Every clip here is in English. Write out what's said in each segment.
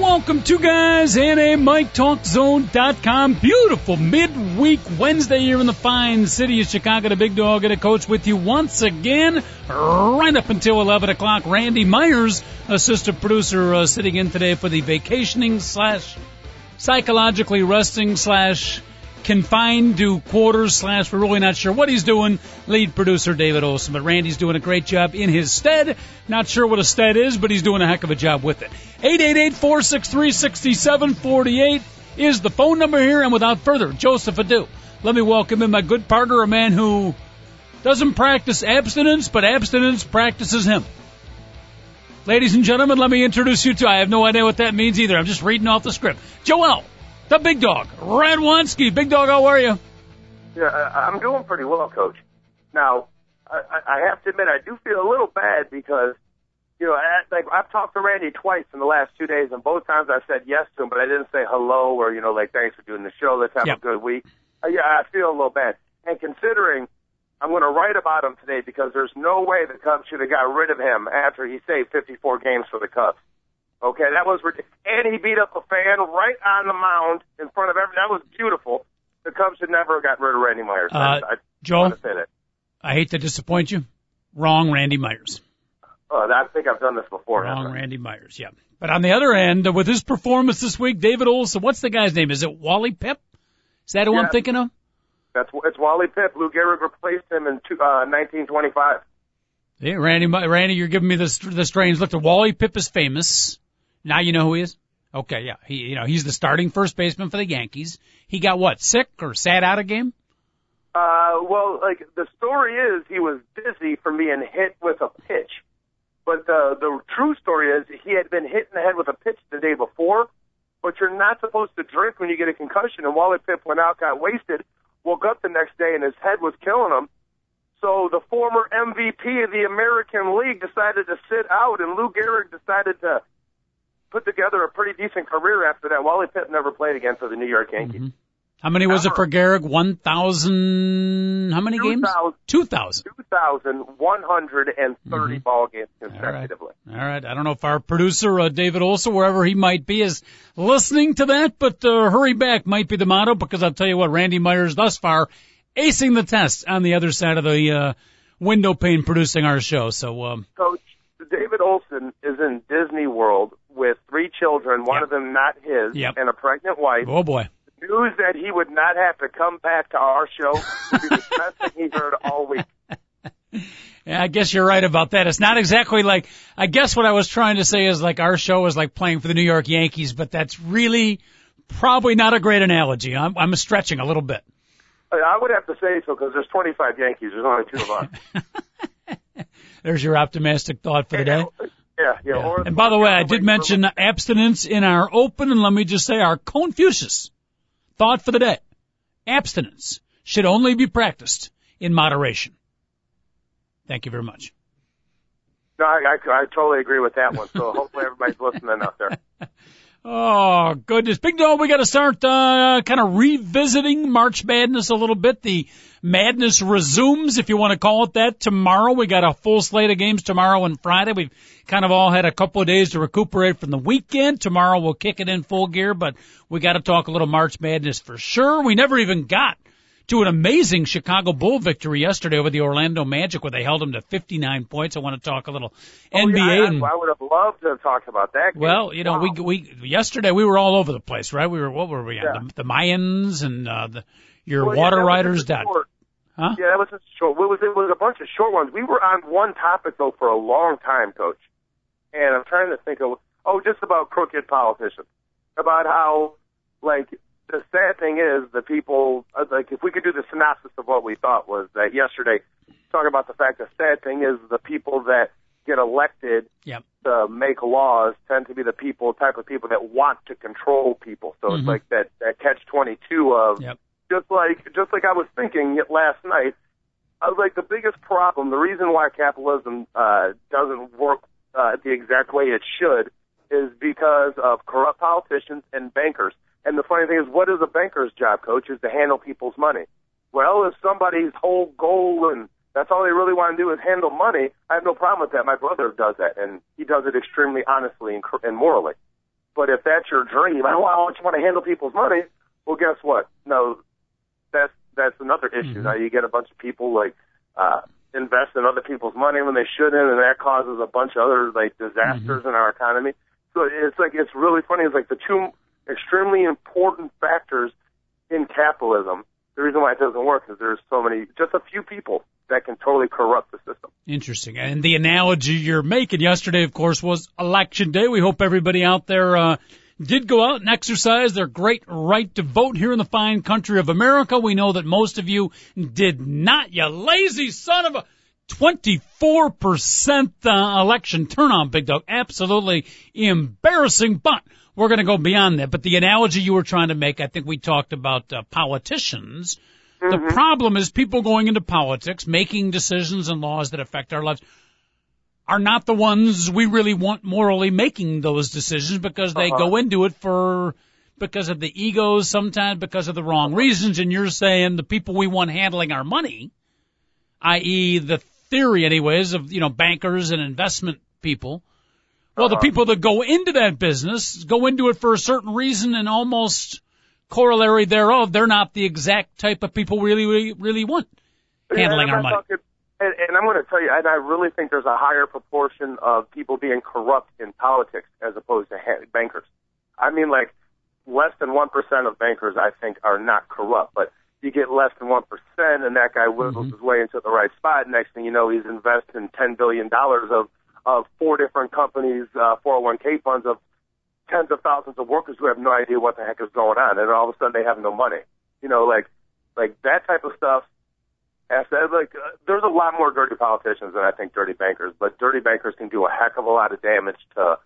Welcome to guys and a Mike TalkZone.com. Beautiful midweek Wednesday here in the fine city of Chicago. The big dog and a coach with you once again right up until 11 o'clock. Randy Myers, assistant producer, sitting in today for the vacationing slash psychologically resting slash confined to quarters slash we're really not sure what he's doing, lead producer David Olson. But Randy's doing a great job in his stead. Not sure what a stead is, but he's doing a heck of a job with it. 888-463-6748 is the phone number here. And without further, Joseph Adu, let me welcome in my good partner, a man who doesn't practice abstinence, but abstinence practices him. Ladies and gentlemen, let me introduce you to, I have no idea what that means either. I'm just reading off the script. Joel, the big dog, Radwanski. Big dog, how are you? Yeah, I'm doing pretty well, Coach. Now, I have to admit, I do feel a little bad because, you know, I've talked to Randy twice in the last 2 days, and both times I said yes to him, but I didn't say hello or, you know, like, thanks for doing the show. Let's have a good week. Yeah, I feel a little bad. And considering I'm going to write about him today because there's no way the Cubs should have got rid of him after he saved 54 games for the Cubs. Okay, that was ridiculous. And he beat up a fan right on the mound in front of everyone. That was beautiful. The Cubs should never have gotten rid of Randy Myers. Joel, I hate to disappoint you. Wrong Randy Myers. Oh, I think I've done this before. Wrong Randy Myers, yeah. But on the other end, with his performance this week, David Olson, what's the guy's name? Is it Wally Pipp? Is that who I'm thinking of? It's Wally Pipp. Lou Gehrig replaced him in 1925. Hey, Randy, you're giving me the strange look. Wally Pipp is famous. Now you know who he is? Okay, yeah. He's the starting first baseman for the Yankees. He got what, sick or sat out a game? Well, like, the story is he was dizzy from being hit with a pitch. But the true story is he had been hit in the head with a pitch the day before, but you're not supposed to drink when you get a concussion. And Wally Pipp went out, got wasted, woke up the next day, and his head was killing him. So the former MVP of the American League decided to sit out, and Lou Gehrig decided to put together a pretty decent career after that. Wally Pipp never played again for the New York Yankees. Mm-hmm. How many was it for Gehrig? 1,000, how many games? 2,000. 2,130 ball games consecutively. All right. I don't know if our producer, David Olson, wherever he might be, is listening to that, but hurry back might be the motto, because I'll tell you what, Randy Myers thus far acing the test on the other side of the window pane producing our show. So, Coach, David Olson is in Disney World with three children, one of them not his, and a pregnant wife. Oh, boy. The news that he would not have to come back to our show would be the best thing he heard all week. Yeah, I guess you're right about that. It's not exactly like, I guess what I was trying to say is like our show is like playing for the New York Yankees, but that's really probably not a great analogy. I'm stretching a little bit. I would have to say so because there's 25 Yankees. There's only two of us. There's your optimistic thought for the day. Yeah. And by the way, I did mention abstinence in our open, and let me just say our Confucius thought for the day. Abstinence should only be practiced in moderation. Thank you very much. No, I totally agree with that one, so hopefully everybody's listening out there. Oh, goodness. Big dog, we got to start kind of revisiting March Madness a little bit. The madness resumes, if you want to call it that, tomorrow. We got a full slate of games tomorrow and Friday. We've kind of all had a couple of days to recuperate from the weekend. Tomorrow we'll kick it in full gear, but we got to talk a little March Madness for sure. We never even got to an amazing Chicago Bull victory yesterday over the Orlando Magic where they held them to 59 points. I want to talk a little NBA. Yeah, I would have loved to have talked about that game. Well, you know, we yesterday we were all over the place, right? We were, what were we on? Yeah. The Mayans and Water Riders. Huh? Yeah, that was just short. It was a bunch of short ones. We were on one topic, though, for a long time, Coach. And I'm trying to think of, just about crooked politicians, about how, like, the sad thing is the people, like, if we could do the synopsis of what we thought was that yesterday, talking about the fact the sad thing is the people that get elected to make laws tend to be the type of people that want to control people. So it's like that catch-22 of just like I was thinking last night. I was like, the biggest problem, the reason why capitalism doesn't work the exact way it should, is because of corrupt politicians and bankers. And the funny thing is, what is a banker's job, Coach? Is to handle people's money. Well, if somebody's whole goal and that's all they really want to do is handle money, I have no problem with that. My brother does that, and he does it extremely honestly and morally. But if that's your dream, I just want to handle people's money, well, guess what? No, that's another issue. Mm-hmm. Now you get a bunch of people like invest in other people's money when they shouldn't, and that causes a bunch of other like disasters mm-hmm. in our economy. So it's like, it's really funny. It's like the two extremely important factors in capitalism. The reason why it doesn't work is there's so many, just a few people that can totally corrupt the system. Interesting. And the analogy you're making yesterday, of course, was Election Day. We hope everybody out there did go out and exercise their great right to vote here in the fine country of America. We know that most of you did not, you lazy son of a... 24% election turnout, Big Dog. Absolutely embarrassing, but we're going to go beyond that. But the analogy you were trying to make, I think we talked about politicians. Mm-hmm. The problem is people going into politics, making decisions and laws that affect our lives, are not the ones we really want morally making those decisions because they go into it because of the egos, sometimes because of the wrong reasons. And you're saying the people we want handling our money, i.e. the theory anyways of, bankers and investment people. Well, the people that go into that business go into it for a certain reason, and almost corollary thereof, they're not the exact type of people we really, really want handling our money. And I'm going to tell you, and I really think there's a higher proportion of people being corrupt in politics as opposed to bankers. I mean, like, less than 1% of bankers, I think, are not corrupt, but you get less than 1%, and that guy wiggles mm-hmm. his way into the right spot. Next thing you know, he's investing $10 billion of four different companies, 401k funds of tens of thousands of workers who have no idea what the heck is going on, and all of a sudden they have no money. Like that type of stuff. There's a lot more dirty politicians than I think dirty bankers, but dirty bankers can do a heck of a lot of damage to a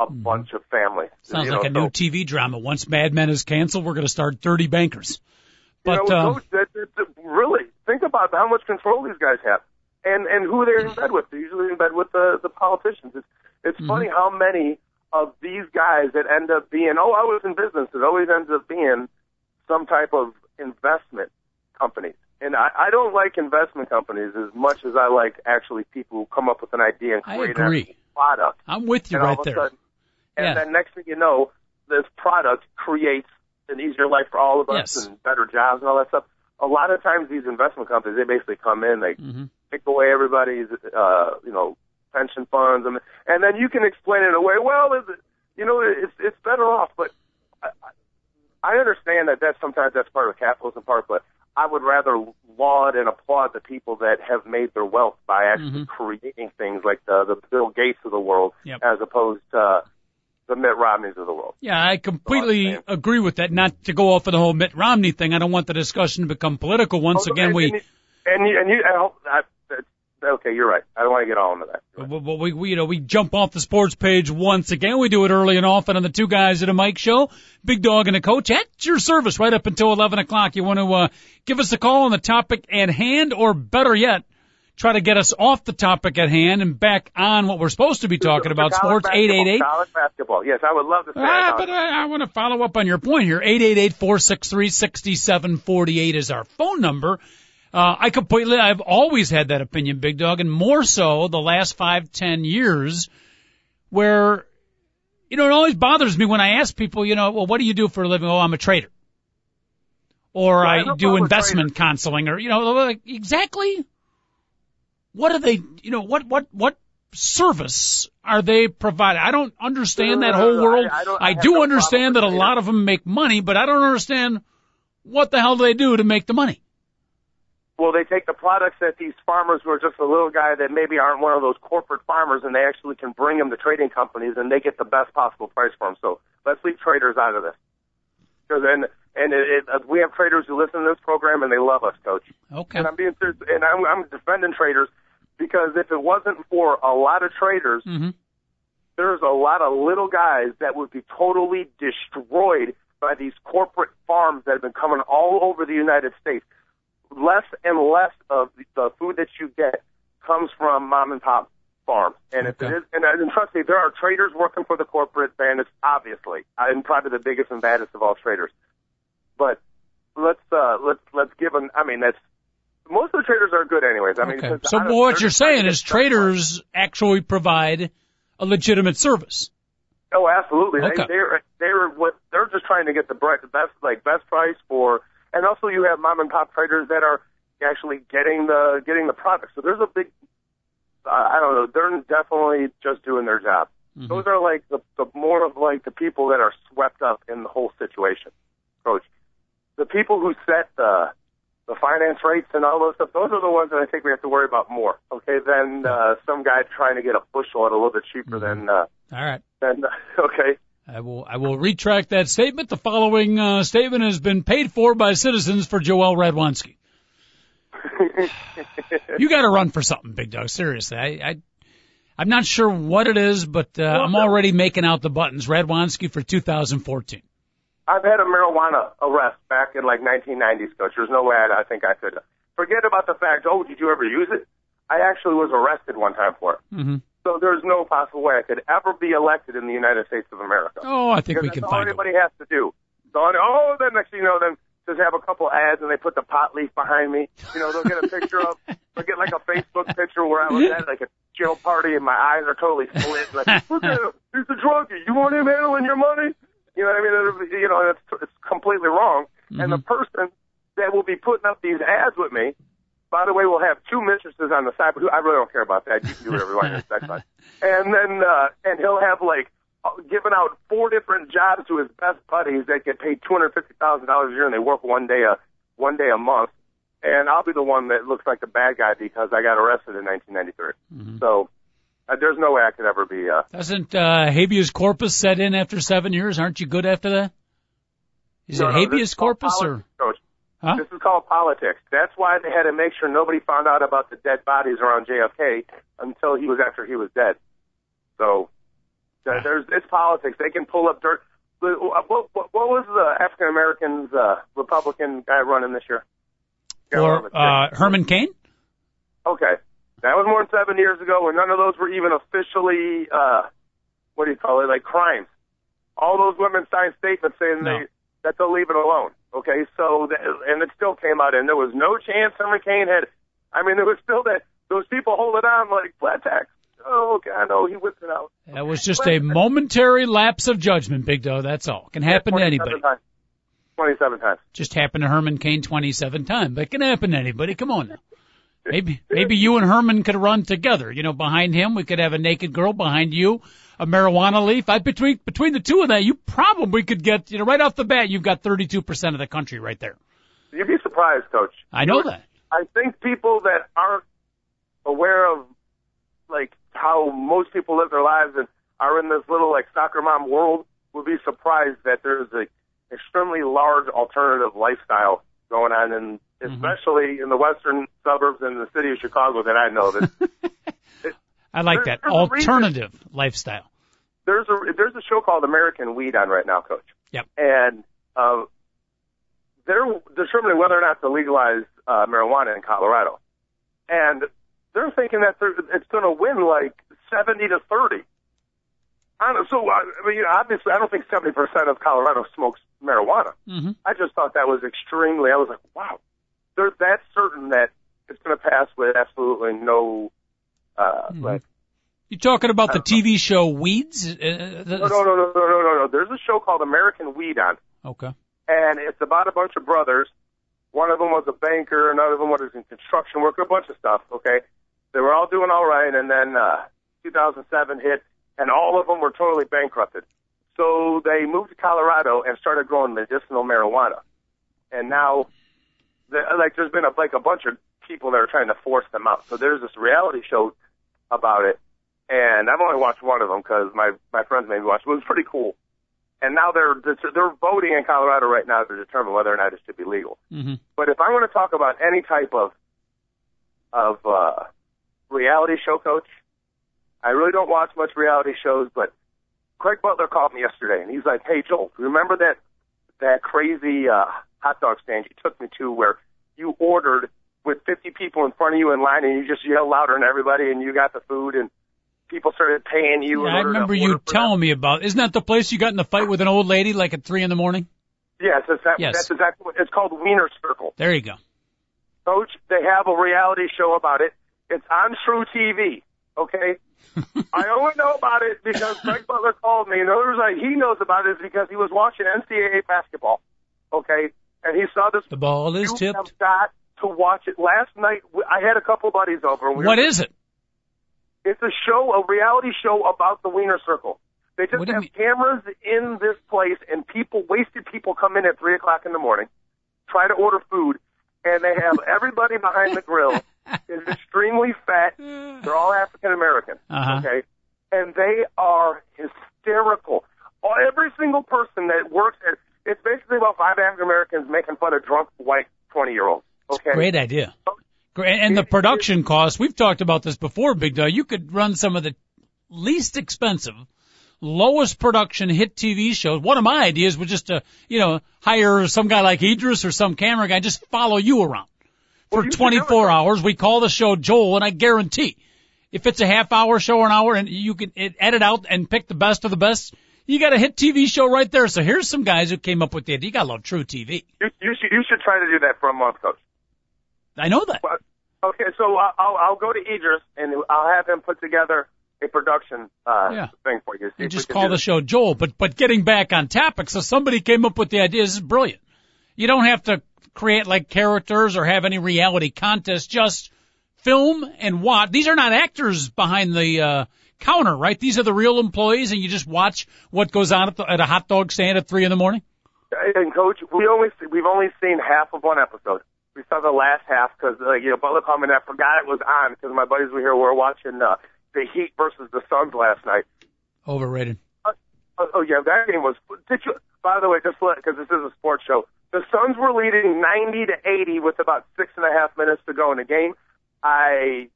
mm-hmm. bunch of families. Sounds like a new TV drama. Once Mad Men is canceled, we're going to start Dirty Bankers. But, really, think about how much control these guys have and who they're in bed with. They're usually in bed with the politicians. It's mm-hmm. funny how many of these guys that end up being, I was in business, it always ends up being some type of investment companies. And I don't like investment companies as much as I like actually people who come up with an idea and create a product. I'm with you right there. And then next thing you know, this product creates an easier life for all of us yes. and better jobs and all that stuff. A lot of times these investment companies, they basically come in, they mm-hmm. take away everybody's, pension funds. And then you can explain it away. Well, it's better off. But I understand that sometimes that's part of the capitalism part, but I would rather laud and applaud the people that have made their wealth by actually mm-hmm. creating things like the Bill Gates of the world yep. as opposed to the Mitt Romneys of the world. Yeah, I completely agree with that. Not to go off of the whole Mitt Romney thing. I don't want the discussion to become political. Okay, you're right. I don't want to get all into that. Right. Well, we jump off the sports page once again. We do it early and often on the Two Guys at a Mic show. Big Dog and a Coach at your service right up until 11 o'clock. You want to give us a call on the topic at hand, or better yet, try to get us off the topic at hand and back on what we're supposed to be talking about, sports, 888. College basketball, yes, I would love to say that. But I want to follow up on your point here. 888-463-6748 is our phone number. I've always had that opinion, Big Dog, and more so the last 5-10 years where, it always bothers me when I ask people, well, what do you do for a living? Oh, I'm a trader. Or I do investment counseling or, exactly. What are they, what service are they providing? I don't understand that whole world. I do understand that a lot of them make money, but I don't understand what the hell do they do to make the money. Well, they take the products that these farmers who are just a little guy that maybe aren't one of those corporate farmers, and they actually can bring them to trading companies, and they get the best possible price for them. So let's leave traders out of this. And we have traders who listen to this program, and they love us, Coach. Okay. And I'm being serious, and I'm defending traders. Because if it wasn't for a lot of traders, mm-hmm. there's a lot of little guys that would be totally destroyed by these corporate farms that have been coming all over the United States. Less and less of the food that you get comes from mom-and-pop farms. And okay. And trust me, there are traders working for the corporate bandits, obviously, and probably the biggest and baddest of all traders. But let's give them, I mean, that's, most of the traders are good anyways. I mean, okay. So what you're saying is traders actually provide a legitimate service. Oh, absolutely. Okay. They're just trying to get the best price for, and also you have mom and pop traders that are actually getting the product. So there's a big, I don't know, they're definitely just doing their job. Mm-hmm. Those are like the more of like the people that are swept up in the whole situation. Coach, the people who set the finance rates and all those stuff, those are the ones that I think we have to worry about more, okay, than some guy trying to get a bushel at a little bit cheaper mm-hmm. than all right. Than, okay. I will retract that statement. The following statement has been paid for by Citizens for Joel Radwanski. You got to run for something, Big Dog. Seriously, I'm not sure what it is, but I'm already making out the buttons. Radwanski for 2014. I've had a marijuana arrest back in like 1990s, Coach. There's no way I think I could. Forget about the fact, oh, did you ever use it? I actually was arrested one time for it. Mm-hmm. So there's no possible way I could ever be elected in the United States of America. Oh, I think we can find it. That's all anybody has to do. Oh, then next thing you know, then just have a couple ads and they put the pot leaf behind me. You know, they'll get a picture of, they'll get like a Facebook picture where I was at like a jail party and my eyes are totally split. Like, look at him, he's a druggie. You want him handling your money? You know what I mean? You know, it's completely wrong. Mm-hmm. And the person that will be putting up these ads with me, by the way, will have two mistresses on the side, but I really don't care about that. You can do whatever you want. That's fine. And then, and he'll have like giving out 4 different jobs to his best buddies that get paid $250,000 a year, and they work one day a month. And I'll be the one that looks like the bad guy because I got arrested in 1993. Mm-hmm. So. There's no way I could ever be. Doesn't habeas corpus set in after 7 years? Aren't you good after that? Is it habeas corpus or? Coach. Huh? This is called politics. That's why they had to make sure nobody found out about the dead bodies around JFK until he was dead. So it's politics. They can pull up dirt. What was the African American's Republican guy running this year? Or Herman Cain? Okay. That was more than 7 years ago, and none of those were even officially, what do you call it, like crimes. All those women signed statements saying that they'll leave it alone. Okay, so, and it still came out, and there was no chance Herman Cain had, I mean, there was still those people holding on like, flat tax. Oh, God, no, he whipped it out. That was just a momentary lapse of judgment, Big Doe, that's all. Can happen to anybody. 27 times. Just happened to Herman Cain 27 times, but it can happen to anybody. Come on now. Maybe you and Herman could run together. You know, behind him, we could have a naked girl. Behind you, a marijuana leaf. Between the two of that, you probably could get, you know, right off the bat, you've got 32% of the country right there. You'd be surprised, Coach. I know that. I think people that aren't aware of, like, how most people live their lives and are in this little, like, soccer mom world would be surprised that there's an extremely large alternative lifestyle going on in especially in the western suburbs and the city of Chicago that I know. I like that. Alternative lifestyle. There's a show called American Weed on right now, Coach. Yep. And they're determining whether or not to legalize marijuana in Colorado. And they're thinking that it's going to win like 70 to 30. I mean, obviously, I don't think 70% of Colorado smokes marijuana. Mm-hmm. I just thought that was extremely, I was like, wow. They're that certain that it's going to pass with absolutely no. Like, you talking about the TV show Weeds? No. There's a show called American Weed on. Okay. And it's about a bunch of brothers. One of them was a banker, another of them was a construction worker, a bunch of stuff. Okay. They were all doing all right, and then 2007 hit, and all of them were totally bankrupted. So they moved to Colorado and started growing medicinal marijuana, and now. Like there's been a bunch of people that are trying to force them out. So there's this reality show about it, and I've only watched one of them because my friends made me watch it. It was pretty cool. And now they're voting in Colorado right now to determine whether or not it should be legal. Mm-hmm. But if I want to talk about any type of reality show, Coach, I really don't watch much reality shows. But Greg Butler called me yesterday, and he's like, "Hey Joel, remember that that crazy hot dog stand you took me to where you ordered with 50 people in front of you in line and you just yelled louder than everybody and you got the food and people started paying you. Yeah, I remember you telling me about. Isn't that the place you got in the fight with an old lady like at 3 in the morning? Yes, that's exactly what it's called, Wiener Circle. There you go. Coach, they have a reality show about it. It's on True TV, okay? I only know about it because Greg Butler called me. And the other reason he knows about it is because he was watching NCAA basketball, okay? And he saw this. The ball is tipped. I've got to watch it. Last night, I had a couple buddies over. What is it? It's a show, a reality show about the Wiener Circle. They just have cameras in this place, and people, wasted people, come in at 3 o'clock in the morning, try to order food, and they have everybody behind the grill is extremely fat. They're all African American, okay? And they are hysterical. Every single person that works at, it's basically about 5 African Americans making fun of drunk white 20-year-olds, okay? It's a great idea. And the production cost, we've talked about this before, Big Dog. You could run some of the least expensive, lowest production hit TV shows. One of my ideas was just to, you know, hire some guy like Idris or some camera guy, just follow you around for 24 hours. We call the show Joel, and I guarantee if it's a half hour show or an hour and you can edit out and pick the best of the best, you got a hit TV show right there. So here's some guys who came up with the idea. You got to love True TV. You should try to do that for a month, Coach. I know that. But, okay, so I'll go to Idris, and I'll have him put together a production thing for you. You just call the show Joel. But getting back on topic, so somebody came up with the idea. This is brilliant. You don't have to create, like, characters or have any reality contest. Just film and watch. These are not actors behind the counter, right? These are the real employees, and you just watch what goes on at a hot dog stand at 3 in the morning? And, Coach, we've only seen half of one episode. We saw the last half because, Butler called me and I forgot it was on because my buddies were here. We were watching the Heat versus the Suns last night. Overrated. That game was. Did you? By the way, just because this is a sports show, the Suns were leading 90-80 with about 6.5 minutes to go in the game. I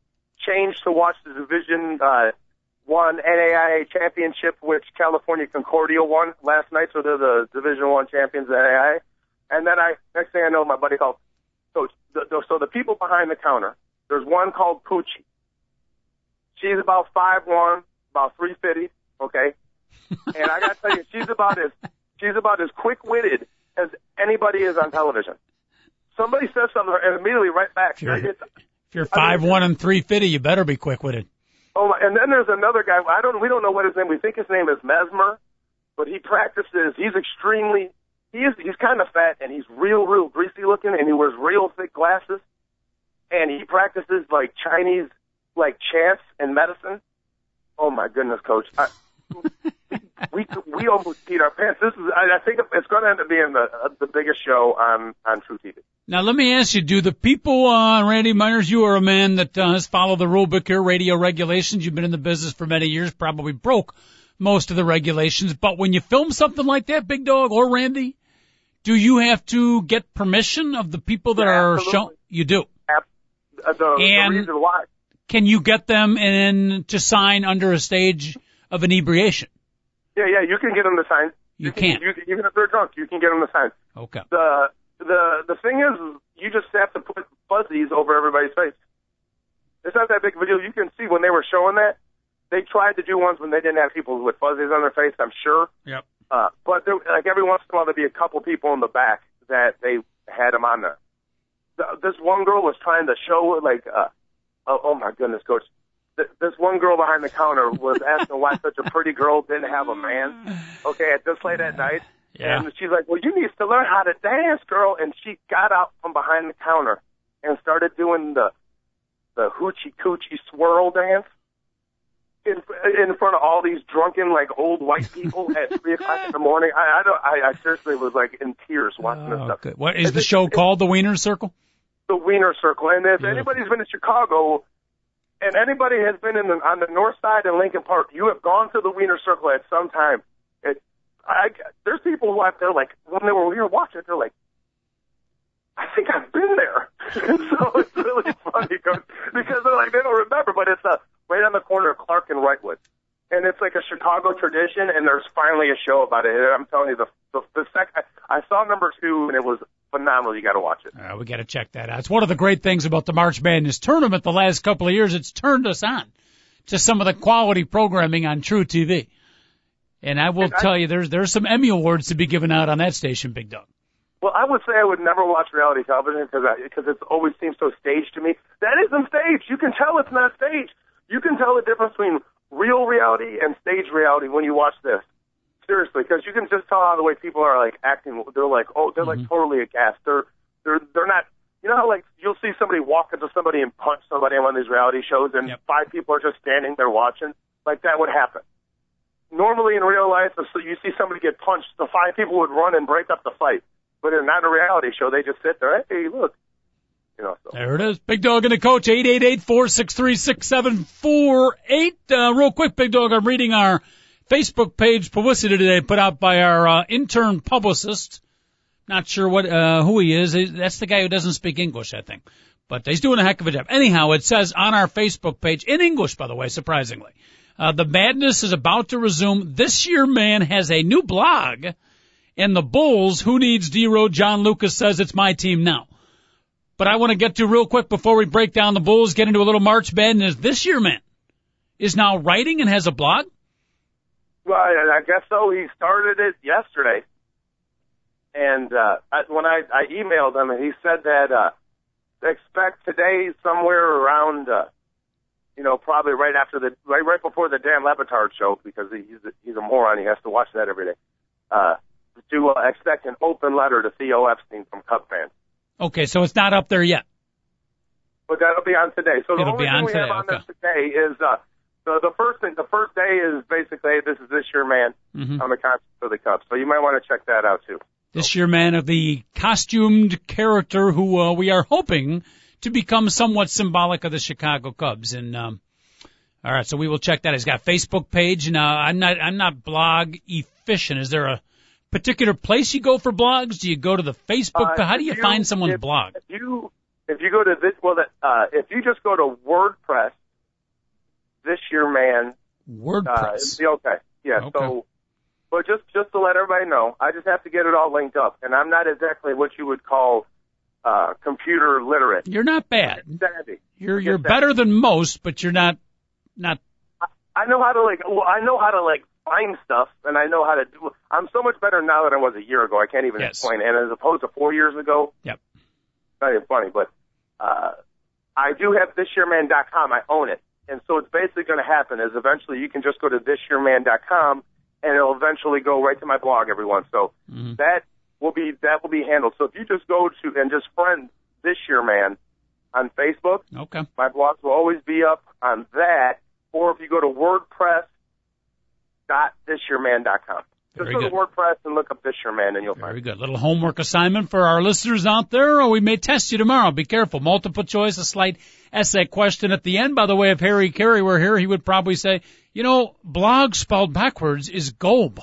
changed to watch the Division One NAIA championship, which California Concordia won last night, so they're the Division One champions of NAIA. And then next thing I know, my buddy called. So the people behind the counter, there's one called Poochie. She's about 5'1", about 350, okay? And I got to tell you, she's about as quick-witted as anybody is on television. Somebody says something, and immediately right back. If you're 5'1" and 350, you better be quick-witted. Oh, and then there's another guy. We don't know what his name. We think his name is Mesmer, but he practices. He's kind of fat, and he's real greasy looking, and he wears real thick glasses, and he practices like Chinese, like chants and medicine. Oh my goodness, Coach! We almost peed our pants. This is, I think, it's going to end up being the biggest show on True TV. Now let me ask you: do the people, Randy Myers? You are a man that has followed the rulebook here, radio regulations. You've been in the business for many years, probably broke most of the regulations. But when you film something like that, Big Dog or Randy, do you have to get permission of the people that are shown? You do. The reason why. Can you get them in to sign under a stage of inebriation? Yeah, you can get them to sign. Even if they're drunk, you can get them to sign. Okay. The thing is, you just have to put fuzzies over everybody's face. It's not that big of a deal. You can see when they were showing that, they tried to do ones when they didn't have people with fuzzies on their face, I'm sure. Yep. But there, like every once in a while, there'd be a couple people in the back that they had them on there. This one girl was trying to show, like... Oh, my goodness, Coach. This one girl behind the counter was asking why such a pretty girl didn't have a man, okay, at this late at night. Yeah. And she's like, well, you need to learn how to dance, girl. And she got out from behind the counter and started doing the hoochie-coochie swirl dance in front of all these drunken, like, old white people at 3 o'clock in the morning. I seriously was, like, in tears watching this stuff. Good. What is the show called, The Wiener Circle? The Wiener Circle. And if anybody's been to Chicago and anybody has been on the north side in Lincoln Park, you have gone to the Wiener Circle at some time. There's people who out there, like, when they were here watching, they're like, I think I've been there. So it's really funny because they're like, they don't remember, but it's right on the corner of Clark and Wrightwood. And it's like a Chicago tradition, and there's finally a show about it. And I'm telling you, the second I saw number 2, and it was phenomenal. You got to watch it. All right, we got to check that out. It's one of the great things about the March Madness tournament the last couple of years. It's turned us on to some of the quality programming on True TV. And I will tell you, there's some Emmy Awards to be given out on that station, Big Dog. Well, I would say I would never watch reality television because it always seems so staged to me. That isn't staged. You can tell it's not staged. You can tell the difference between real reality and staged reality when you watch this. Seriously, because you can just tell how the way people are like acting. They're like, oh, they're like totally aghast. They're not. You know how like you'll see somebody walk into somebody and punch somebody on one of these reality shows, and five people are just standing there watching. Like that would happen. Normally in real life, if you see somebody get punched, the five people would run and break up the fight. But in not a reality show, they just sit there. Hey, look. You know, so. There it is. Big Dog and the Coach, 888-463-6748. Real quick, Big Dog, I'm reading our Facebook page publicity today put out by our intern publicist. Not sure what who he is. That's the guy who doesn't speak English, I think. But he's doing a heck of a job. Anyhow, it says on our Facebook page, in English, by the way, surprisingly, the madness is about to resume. This Year Man has a new blog. And the Bulls, who needs D-Row? John Lucas says it's my team now. But I want to get to real quick before we break down the Bulls, get into a little March Madness. This Year Man is now writing and has a blog? Well, I guess so. He started it yesterday. And when I emailed him, and he said that expect today somewhere around, probably right after right before the Dan Le Batard show, because he's a moron. He has to watch that every day. To expect an open letter to Theo Epstein from Cub fans. Okay, so it's not up there yet. But that'll be on today. So the only thing we have on this today is the first day is basically this is This Year Man on the costume for the Cubs. So you might want to check that out too. This Year Man of the costumed character who we are hoping to become somewhat symbolic of the Chicago Cubs. And all right, so we will check that. He's got a Facebook page, and I'm not blog efficient. Is there a particular place you go for blogs? Do you go to the Facebook? How do you find someone's blog? If you go to this, if you just go to WordPress, This Year Man, WordPress. Okay, yeah. Okay. So, but just to let everybody know, I just have to get it all linked up, and I'm not exactly what you would call computer literate. You're not bad. You're better than most, but you're not. I know how to find stuff, and I know how to do it. I'm so much better now than I was a year ago. I can't even explain it. And as opposed to 4 years ago, not even funny, but I do have thisyearman.com. I own it. And so it's basically going to happen is eventually you can just go to thisyearman.com, and it'll eventually go right to my blog, everyone. So that will be handled. So if you just go to and just friend This Year Man on Facebook, my blogs will always be up on that. Or if you go to WordPress.thisyearman.com. Just go to WordPress and look up This Year Man, and you'll find it. Very good. Little homework assignment for our listeners out there, or we may test you tomorrow. Be careful. Multiple choice, a slight essay question at the end. By the way, if Harry Carey were here, he would probably say, blog spelled backwards is gold.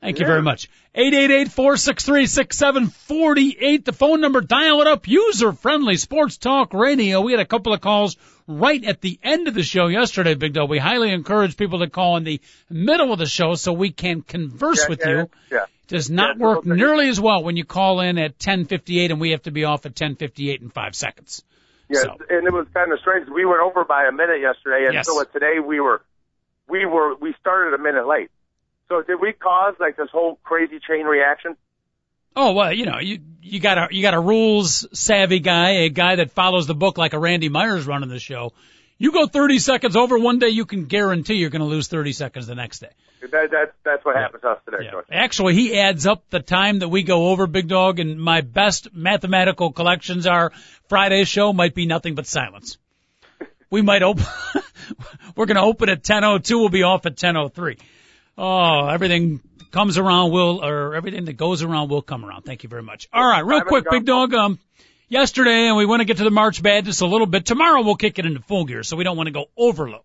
Thank you very much. 888-463-6748. The phone number, dial it up. User-friendly sports talk radio. We had a couple of calls right at the end of the show yesterday, Big Dog. We highly encourage people to call in the middle of the show so we can converse with you. Yeah. Does not work nearly as well when you call in at 10:58 and we have to be off at 10:58 in 5 seconds. Yeah, so. And it was kind of strange. We went over by a minute yesterday, and so today we started a minute late. So did we cause like this whole crazy chain reaction? Oh well, you got a rules savvy guy, a guy that follows the book like a Randy Myers running the show. You go 30 seconds over one day, you can guarantee you're going to lose 30 seconds the next day. That's what happens to us today. Yeah. Actually, he adds up the time that we go over, Big Dog, and my best mathematical collections are Friday's show might be nothing but silence. We might open. We're going to open at 10:02. We'll be off at 10:03. Oh, everything that goes around will come around. Thank you very much. All right, real quick, Big Dog. Yesterday, and we want to get to the March Madness a little bit. Tomorrow we'll kick it into full gear, so we don't want to go overload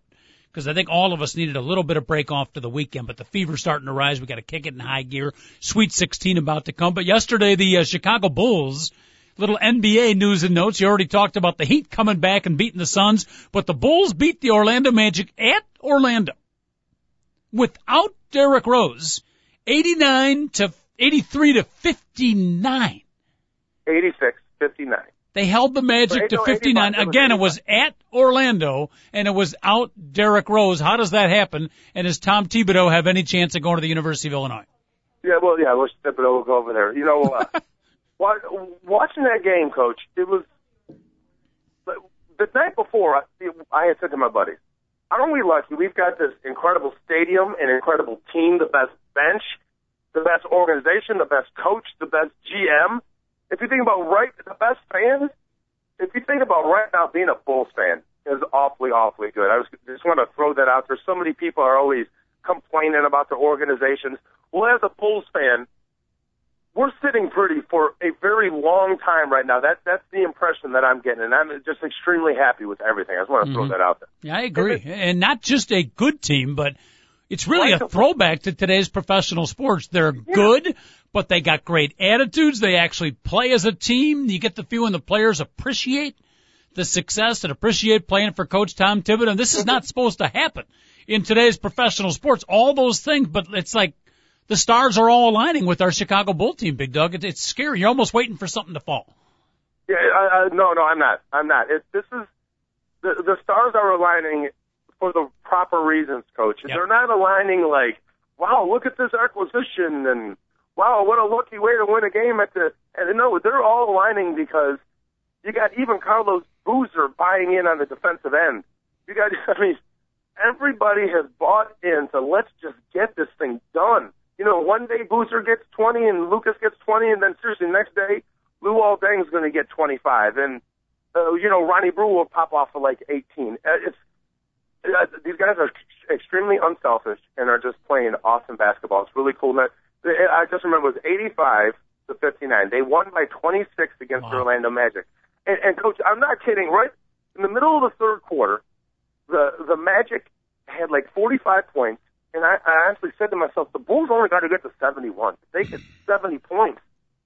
because I think all of us needed a little bit of break off to the weekend. But the fever's starting to rise. We got to kick it in high gear. Sweet 16 about to come. But yesterday, the Chicago Bulls. Little NBA news and notes. You already talked about the Heat coming back and beating the Suns, but the Bulls beat the Orlando Magic at Orlando. Without Derrick Rose, 89 to 83-59. 86-59. They held the Magic to 59. Again, it was at Orlando, and it was out Derrick Rose. How does that happen? And does Tom Thibodeau have any chance of going to the University of Illinois? Yeah, well, yeah, we'll step it over over there. You know, watching that game, Coach, it was the night before I had said to my buddies, aren't we lucky? We've got this incredible stadium, an incredible team, the best bench, the best organization, the best coach, the best GM. If you think about the best fans, if you think about right now being a Bulls fan, is awfully, awfully good. I just want to throw that out there. So many people are always complaining about the organizations. Well, as a Bulls fan, we're sitting pretty for a very long time right now. That's the impression that I'm getting, and I'm just extremely happy with everything. I just want to throw that out there. Yeah, I agree. And not just a good team, but it's really a throwback to today's professional sports. They're good, but they got great attitudes. They actually play as a team. You get the feeling the players appreciate the success and appreciate playing for Coach Tom Thibodeau. This is not supposed to happen in today's professional sports, all those things, but it's like the stars are all aligning with our Chicago Bull team, Big Doug. It's scary. You're almost waiting for something to fall. Yeah, no, I'm not. The stars are aligning for the proper reasons, Coach. Yep. They're not aligning like, wow, look at this acquisition, and wow, what a lucky way to win a game at the – and no, they're all aligning because you got even Carlos Boozer buying in on the defensive end. You got – I mean, everybody has bought in, so let's just get this thing done. You know, one day Boozer gets 20 and Lucas gets 20, and then seriously, next day Lou Aldang's going to get 25, and, you know, Ronnie Brew will pop off for like 18. It's – these guys are extremely unselfish and are just playing awesome basketball. It's really cool. I just remember it was 85-59. They won by 26 against the Orlando Magic. And, Coach, I'm not kidding. Right in the middle of the third quarter, the Magic had like 45 points, and I honestly said to myself, the Bulls only got to get to 71. If they get 70 points,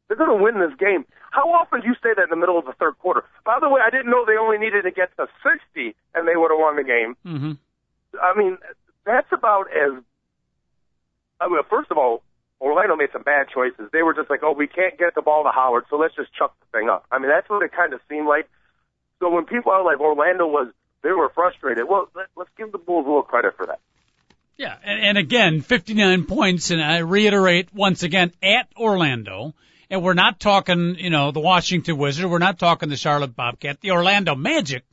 they're going to win this game. How often do you say that in the middle of the third quarter? By the way, I didn't know they only needed to get to 60 and they would have won the game. Mm-hmm. I mean, that's about as... I mean, first of all, Orlando made some bad choices. They were just like, oh, we can't get the ball to Howard, so let's just chuck the thing up. I mean, that's what it kind of seemed like. So when people are like, Orlando was... They were frustrated. Well, let's give the Bulls a little credit for that. Yeah, and again, 59 points, and I reiterate once again, at Orlando... And we're not talking, you know, the Washington Wizards. We're not talking the Charlotte Bobcat. The Orlando Magic,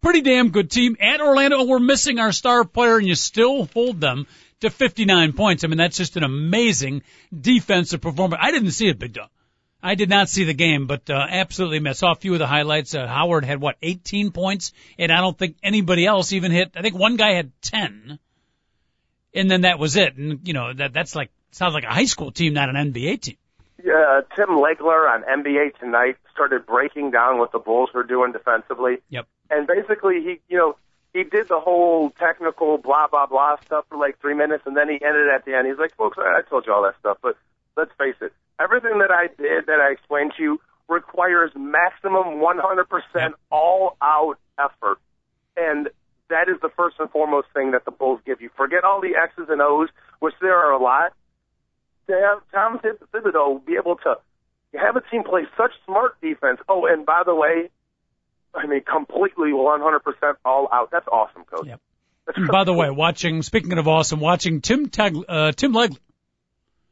pretty damn good team. At Orlando, we're missing our star player, and you still hold them to 59 points. I mean, that's just an amazing defensive performance. I didn't see it, Big Dog. I did not see the game, but absolutely missed. Saw a few of the highlights. Howard had, 18 points, and I don't think anybody else even hit. I think one guy had 10, and then that was it. And, you know, that's like sounds like a high school team, not an NBA team. Tim Legler on NBA Tonight started breaking down what the Bulls were doing defensively. Yep. And basically, he did the whole technical blah, blah, blah stuff for like 3 minutes, and then he ended at the end. He's like, folks, I told you all that stuff, but let's face it. Everything that I did that I explained to you requires maximum 100% all-out effort. And that is the first and foremost thing that the Bulls give you. Forget all the X's and O's, which there are a lot. To have Tom Thibodeau be able to have a team play such smart defense. Oh, and by the way, I mean, completely 100% all out. That's awesome, Coach. Yep. By the way, speaking of awesome, watching Tim Legler,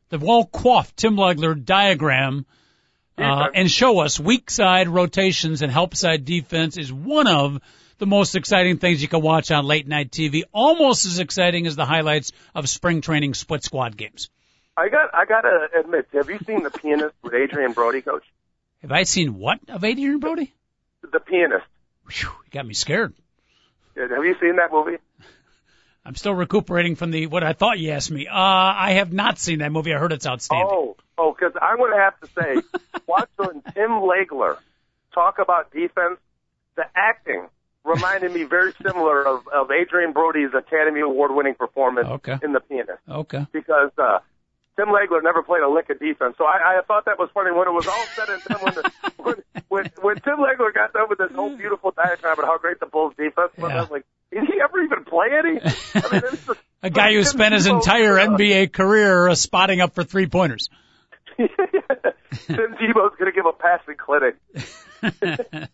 the well-coiffed Tim Legler diagram and show us weak side rotations and help side defense is one of the most exciting things you can watch on late-night TV, almost as exciting as the highlights of spring training split squad games. I got to admit, have you seen The Pianist with Adrian Brody, Coach? Have I seen what of Adrian Brody? The Pianist. Whew, you got me scared. Yeah, have you seen that movie? I'm still recuperating from what I thought you asked me. I have not seen that movie. I heard it's outstanding. Oh, because I'm going to have to say, watching Tim Legler talk about defense, the acting reminded me very similar of Adrian Brody's Academy Award-winning performance in The Pianist. Okay. Because... Tim Legler never played a lick of defense, so I thought that was funny. When it was all said and done, when Tim Legler got done with this whole beautiful diagram about how great the Bulls' defense was, I was like, did he ever even play any? I mean, a guy who spent his entire NBA career spotting up for three-pointers. Tim Tebow's going to give a passing clinic.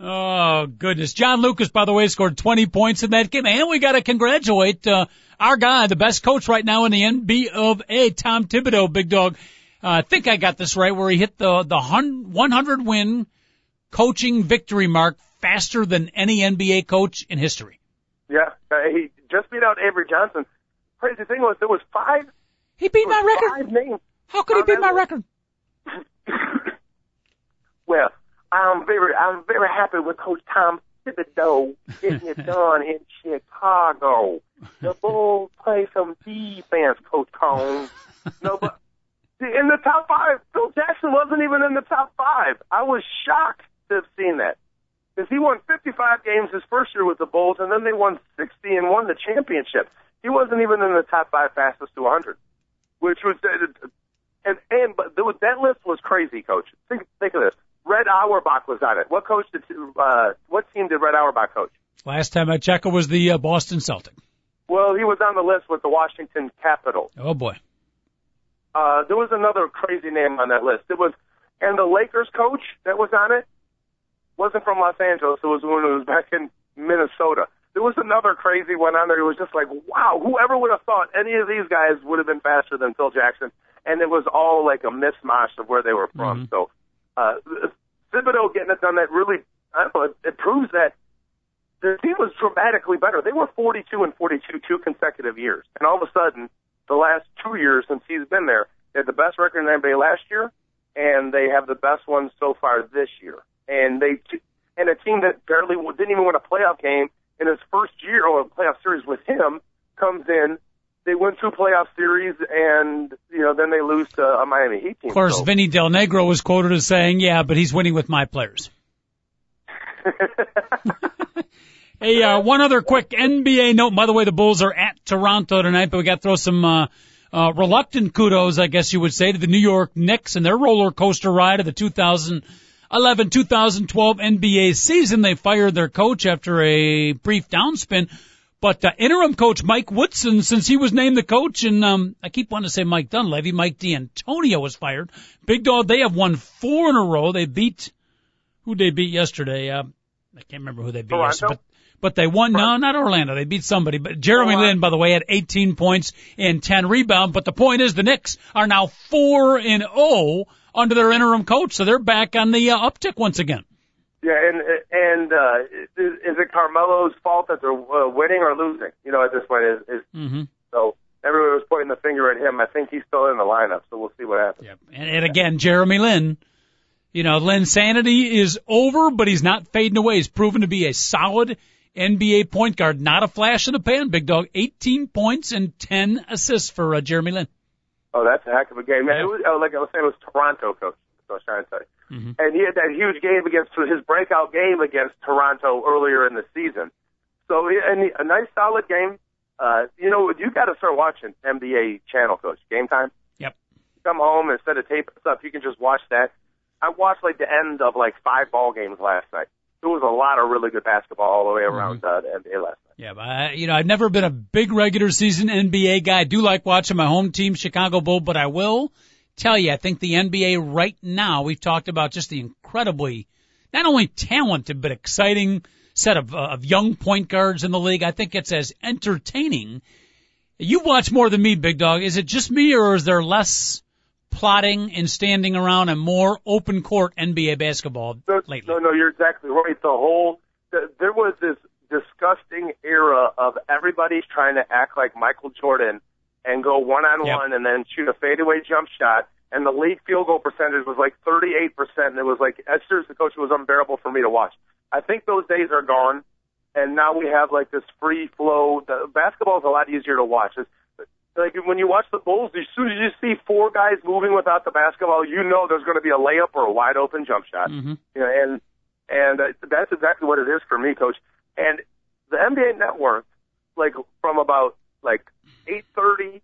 Oh, goodness. John Lucas, by the way, scored 20 points in that game. And we got to congratulate our guy, the best coach right now in the NBA, Tom Thibodeau, big dog. I think I got this right, where he hit the 100-win coaching victory mark faster than any NBA coach in history. Yeah, he just beat out Avery Johnson. Crazy thing was, there was five. He beat my record. Five names. How could he beat my record? Well, I'm very happy with Coach Tom Thibodeau getting it done in Chicago. The Bulls play some defense, Coach Cohn. No, but in the top five, Phil Jackson wasn't even in the top five. I was shocked to have seen that, because he won 55 games his first year with the Bulls, and then they won 60 and won the championship. He wasn't even in the top five fastest to 100, which was but that list was crazy, Coach. Think of this. Red Auerbach was on it. What team did Red Auerbach coach? Last time I checked, it was the Boston Celtics. Well, he was on the list with the Washington Capitals. Oh boy. There was another crazy name on that list. And the Lakers coach that was on it wasn't from Los Angeles. It was when it was back in Minnesota. There was another crazy one on there. It was just like, wow, whoever would have thought any of these guys would have been faster than Phil Jackson? And it was all like a mismatch of where they were from. Mm-hmm. So Thibodeau getting it done, that really, I don't know, it proves that the team was dramatically better. They were 42 and 42 two consecutive years. And all of a sudden, the last 2 years since he's been there, they had the best record in the NBA last year, and they have the best one so far this year. And a team that barely didn't even win a playoff game in his first year of a playoff series with him comes in. They win two playoff series, and then they lose to a Miami Heat team. Of course, so. Vinny Del Negro was quoted as saying, "Yeah, but he's winning with my players." Hey, one other quick NBA note. By the way, the Bulls are at Toronto tonight, but we got to throw some reluctant kudos, I guess you would say, to the New York Knicks and their roller coaster ride of the 2011-2012 NBA season. They fired their coach after a brief downspin. But interim coach Mike Woodson, since he was named the coach, and I keep wanting to say Mike Dunleavy, Mike D'Antonio was fired. Big dog, they have won 4 in a row. They beat, who'd they beat yesterday? I can't remember who they beat yesterday. But they won. No, not Orlando. They beat somebody. But Jeremy Lin, by the way, had 18 points and 10 rebounds. But the point is the Knicks are now 4-0 under their interim coach, so they're back on the uptick once again. Yeah, and is it Carmelo's fault that they're winning or losing? At this point, mm-hmm. So everyone was pointing the finger at him. I think he's still in the lineup, so we'll see what happens. Yep. And again, Jeremy Lin, Lin's sanity is over, but he's not fading away. He's proven to be a solid NBA point guard, not a flash in the pan, big dog. 18 points and 10 assists for Jeremy Lin. Oh, that's a heck of a game. Man, yeah. It was, like I was saying, it was Toronto, Coach. So I was trying to tell you. Mm-hmm. And he had that huge game his breakout game against Toronto earlier in the season. So, a nice solid game. You got to start watching NBA channel, Coach. Game time. Yep. Come home and instead of tape and stuff, you can just watch that. I watched the end of 5 ball games last night. There was a lot of really good basketball all the way around the NBA last night. Yeah, but I've never been a big regular season NBA guy. I do like watching my home team, Chicago Bulls, but I will tell you, I think the NBA right now, we've talked about just the incredibly, not only talented, but exciting set of young point guards in the league. I think it's as entertaining. You watch more than me, big dog. Is it just me, or is there less plotting and standing around and more open court NBA basketball lately? No, you're exactly right. There was this disgusting era of everybody trying to act like Michael Jordan and go one-on-one and then shoot a fadeaway jump shot. And the league field goal percentage was 38%. And it was seriously, Coach, it was unbearable for me to watch. I think those days are gone. And now we have this free flow. Basketball is a lot easier to watch. When you watch the Bulls, as soon as you see 4 guys moving without the basketball, there's going to be a layup or a wide-open jump shot. Mm-hmm. And that's exactly what it is for me, Coach. And the NBA Network, from about 8:30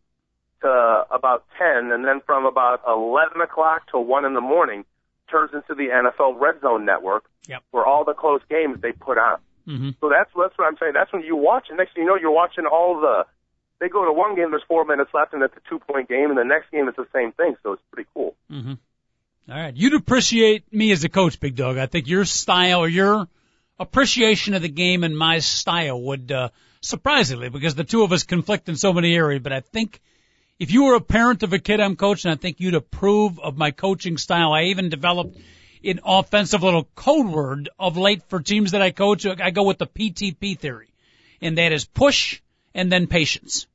to about 10, and then from about 11 o'clock to 1 in the morning, turns into the NFL Red Zone Network, where all the close games they put on. Mm-hmm. So that's what I'm saying. That's when you watch, and next thing you know, you're watching all the They go to one game, there's 4 minutes left, and it's a two-point game, and the next game it's the same thing, so it's pretty cool. Mm-hmm. All right. You'd appreciate me as a coach, Big Dog. I think your style or your appreciation of the game and my style would, surprisingly, because the two of us conflict in so many areas, but I think if you were a parent of a kid I'm coaching, I think you'd approve of my coaching style. I even developed an offensive little code word of late for teams that I coach. I go with the PTP theory, and that is push and then patience.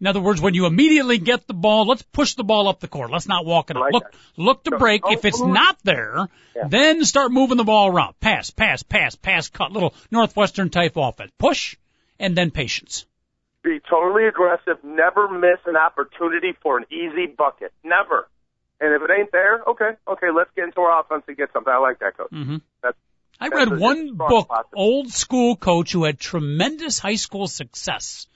In other words, when you immediately get the ball, let's push the ball up the court. Let's not walk it up. Look to break. If it's not there, then start moving the ball around. Pass, pass, pass, pass, cut. Little Northwestern type offense. Push and then patience. Be totally aggressive. Never miss an opportunity for an easy bucket. Never. And if it ain't there, okay, let's get into our offense and get something. I like that, Coach. Mm-hmm. I read one book, old school coach who had tremendous high school success.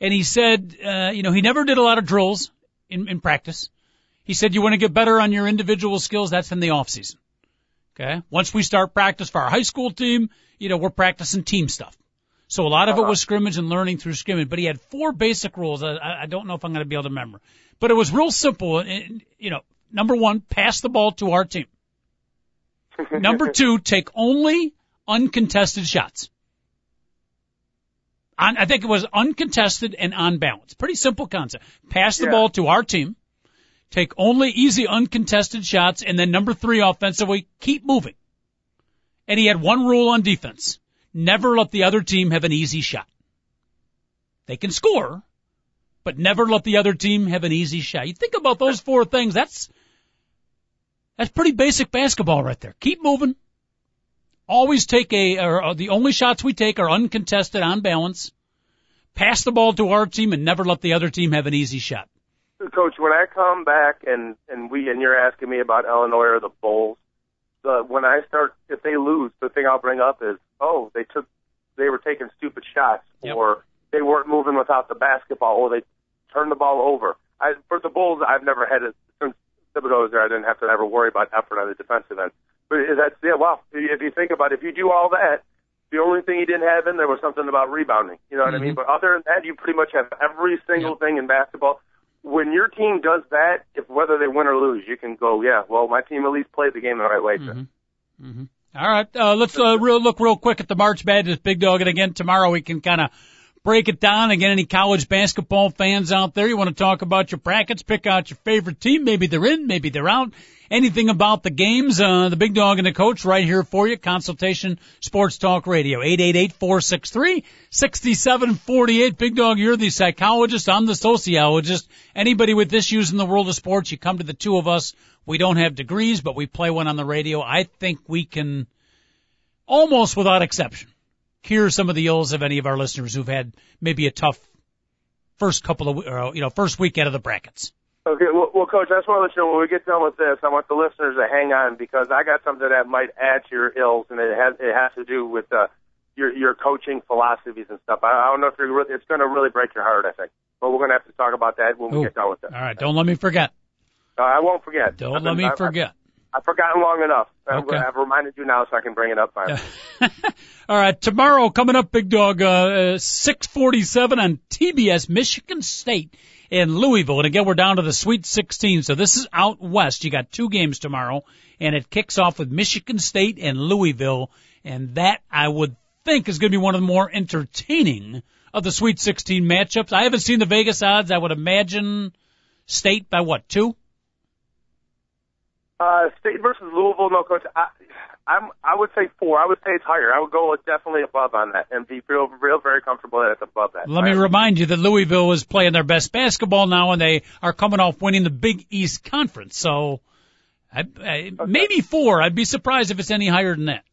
And he said, he never did a lot of drills in practice. He said, you want to get better on your individual skills, that's in the off season. Okay. Once we start practice for our high school team, we're practicing team stuff. So a lot of it was scrimmage and learning through scrimmage, but he had four basic rules. I don't know if I'm going to be able to remember, but it was real simple. Number one, pass the ball to our team. Number two, take only uncontested shots. I think it was uncontested and on balance. Pretty simple concept. Pass the ball to our team. Take only easy uncontested shots. And then number three, offensively, keep moving. And he had one rule on defense. Never let the other team have an easy shot. They can score, but never let the other team have an easy shot. You think about those four things. That's pretty basic basketball right there. Keep moving. Always take the only shots we take are uncontested, on balance. Pass the ball to our team and never let the other team have an easy shot. Coach, when I come back and you're asking me about Illinois or the Bulls, when I start, if they lose, the thing I'll bring up is, they were taking stupid shots, or they weren't moving without the basketball, or they turned the ball over. For the Bulls, I've never had it since Thibodeau was there. I didn't have to ever worry about effort on the defensive end. But if you think about it, if you do all that, the only thing he didn't have in there was something about rebounding. You know what I mean? But other than that, you pretty much have every single thing in basketball. When your team does that, whether they win or lose, you can go, my team at least played the game the right way. All right. Let's look real quick at the March Madness, Big Dog. And again, tomorrow we can kind of break it down. Again, any college basketball fans out there, you want to talk about your brackets, pick out your favorite team. Maybe they're in, maybe they're out. Anything about the games, the Big Dog and the Coach right here for you. Consultation Sports Talk Radio, 888-463-6748. Big Dog, you're the psychologist. I'm the sociologist. Anybody with issues in the world of sports, you come to the two of us. We don't have degrees, but we play one on the radio. I think we can, almost without exception, cure some of the ills of any of our listeners who've had maybe a tough first week out of the brackets. Okay, well, Coach, I just want to let you know, when we get done with this, I want the listeners to hang on, because I got something that might add to your ills, and it has to do with your coaching philosophies and stuff. I don't know if it's going to really break your heart, I think. But we're going to have to talk about that when we get done with this. All right, don't let me forget. I won't forget. Forget. I've forgotten long enough. Okay. I've reminded you now so I can bring it up finally. All right, tomorrow coming up, Big Dog, 6:47 on TBS, Michigan State in Louisville. And again, we're down to the Sweet 16, so this is out west. You got two games tomorrow, and it kicks off with Michigan State and Louisville, and that, I would think, is going to be one of the more entertaining of the Sweet 16 matchups. I haven't seen the Vegas odds. I would imagine State by what, 2? State versus Louisville, no, Coach. I would say 4. I would say it's higher. I would go definitely above on that and be real very comfortable that it's above that. Let me remind you that Louisville is playing their best basketball now, and they are coming off winning the Big East Conference. So maybe 4. I'd be surprised if it's any higher than that.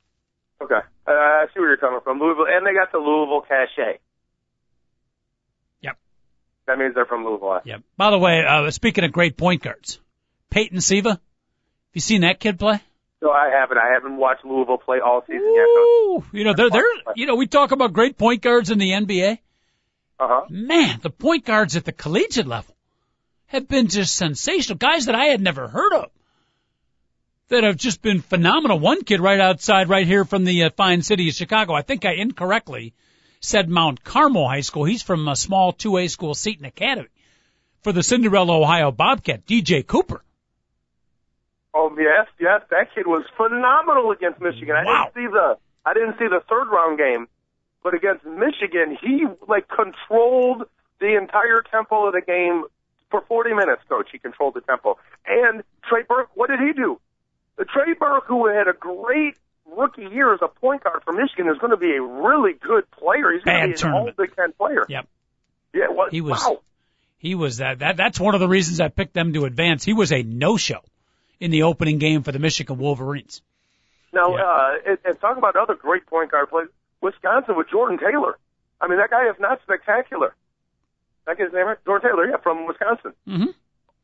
Okay. I see where you're coming from. Louisville, and they got the Louisville cachet. Yep. That means they're from Louisville. Yep. By the way, speaking of great point guards, Peyton Siva. You seen that kid play? No, I haven't. I haven't watched Louisville play all season yet. We talk about great point guards in the NBA. Man, the point guards at the collegiate level have been just sensational. Guys that I had never heard of that have just been phenomenal. One kid right here from the fine city of Chicago, I think I incorrectly said Mount Carmel High School. He's from a small 2A school, Seton Academy, for the Cinderella, Ohio Bobcat, DJ Cooper. Oh, yes, yes. That kid was phenomenal against Michigan. I didn't see the third round game, but against Michigan, he like controlled the entire tempo of the game for 40 minutes, Coach. He controlled the tempo. And Trey Burke, what did he do? Trey Burke, who had a great rookie year as a point guard for Michigan, is going to be a really good player. He's going to be an all-Big Ten player. Yep. Yeah. Well, he was. Wow. He was that. That's one of the reasons I picked them to advance. He was a no-show in the opening game for the Michigan Wolverines. Now, and talk about other great point guard plays. Wisconsin with Jordan Taylor. I mean, that guy is not spectacular. That guy's name, right? Jordan Taylor, yeah, from Wisconsin. Mm-hmm.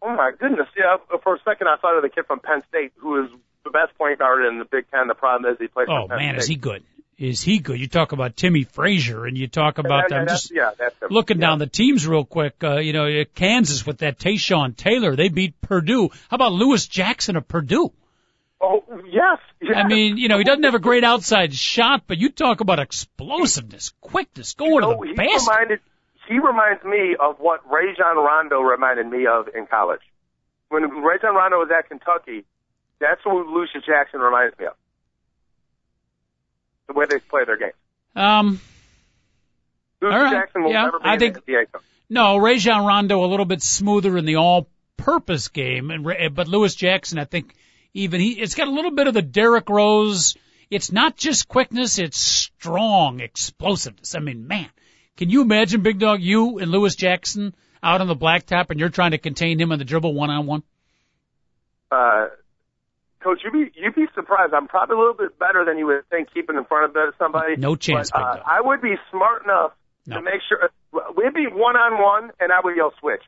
Oh, my goodness. Yeah, for a second I thought of the kid from Penn State, who is the best point guard in the Big Ten. The problem is he plays for Penn State. Oh, man, is he good. Is he good? You talk about Timmy Frazier, and you talk about them. Looking down the teams real quick, Kansas with that Tayshaun Taylor. They beat Purdue. How about Lewis Jackson of Purdue? Oh, yes. I mean, he doesn't have a great outside shot, but you talk about explosiveness, quickness, going to the basket. He reminds me of what Rajon Rondo reminded me of in college. When Rajon Rondo was at Kentucky, that's what Lucius Jackson reminds me of. The way they play their game. Jackson will never be in the NBA. No, Rajon Rondo a little bit smoother in the all-purpose game, but Lewis Jackson, I think, it's got a little bit of the Derrick Rose. It's not just quickness, it's strong explosiveness. I mean, man. Can you imagine, Big Dog, you and Lewis Jackson out on the blacktop and you're trying to contain him on the dribble one-on-one? Coach, you'd be surprised. I'm probably a little bit better than you would think keeping in front of somebody. No chance, but, Big Dog. I would be smart enough to make sure. We'd be one-on-one, and I would yell, switch.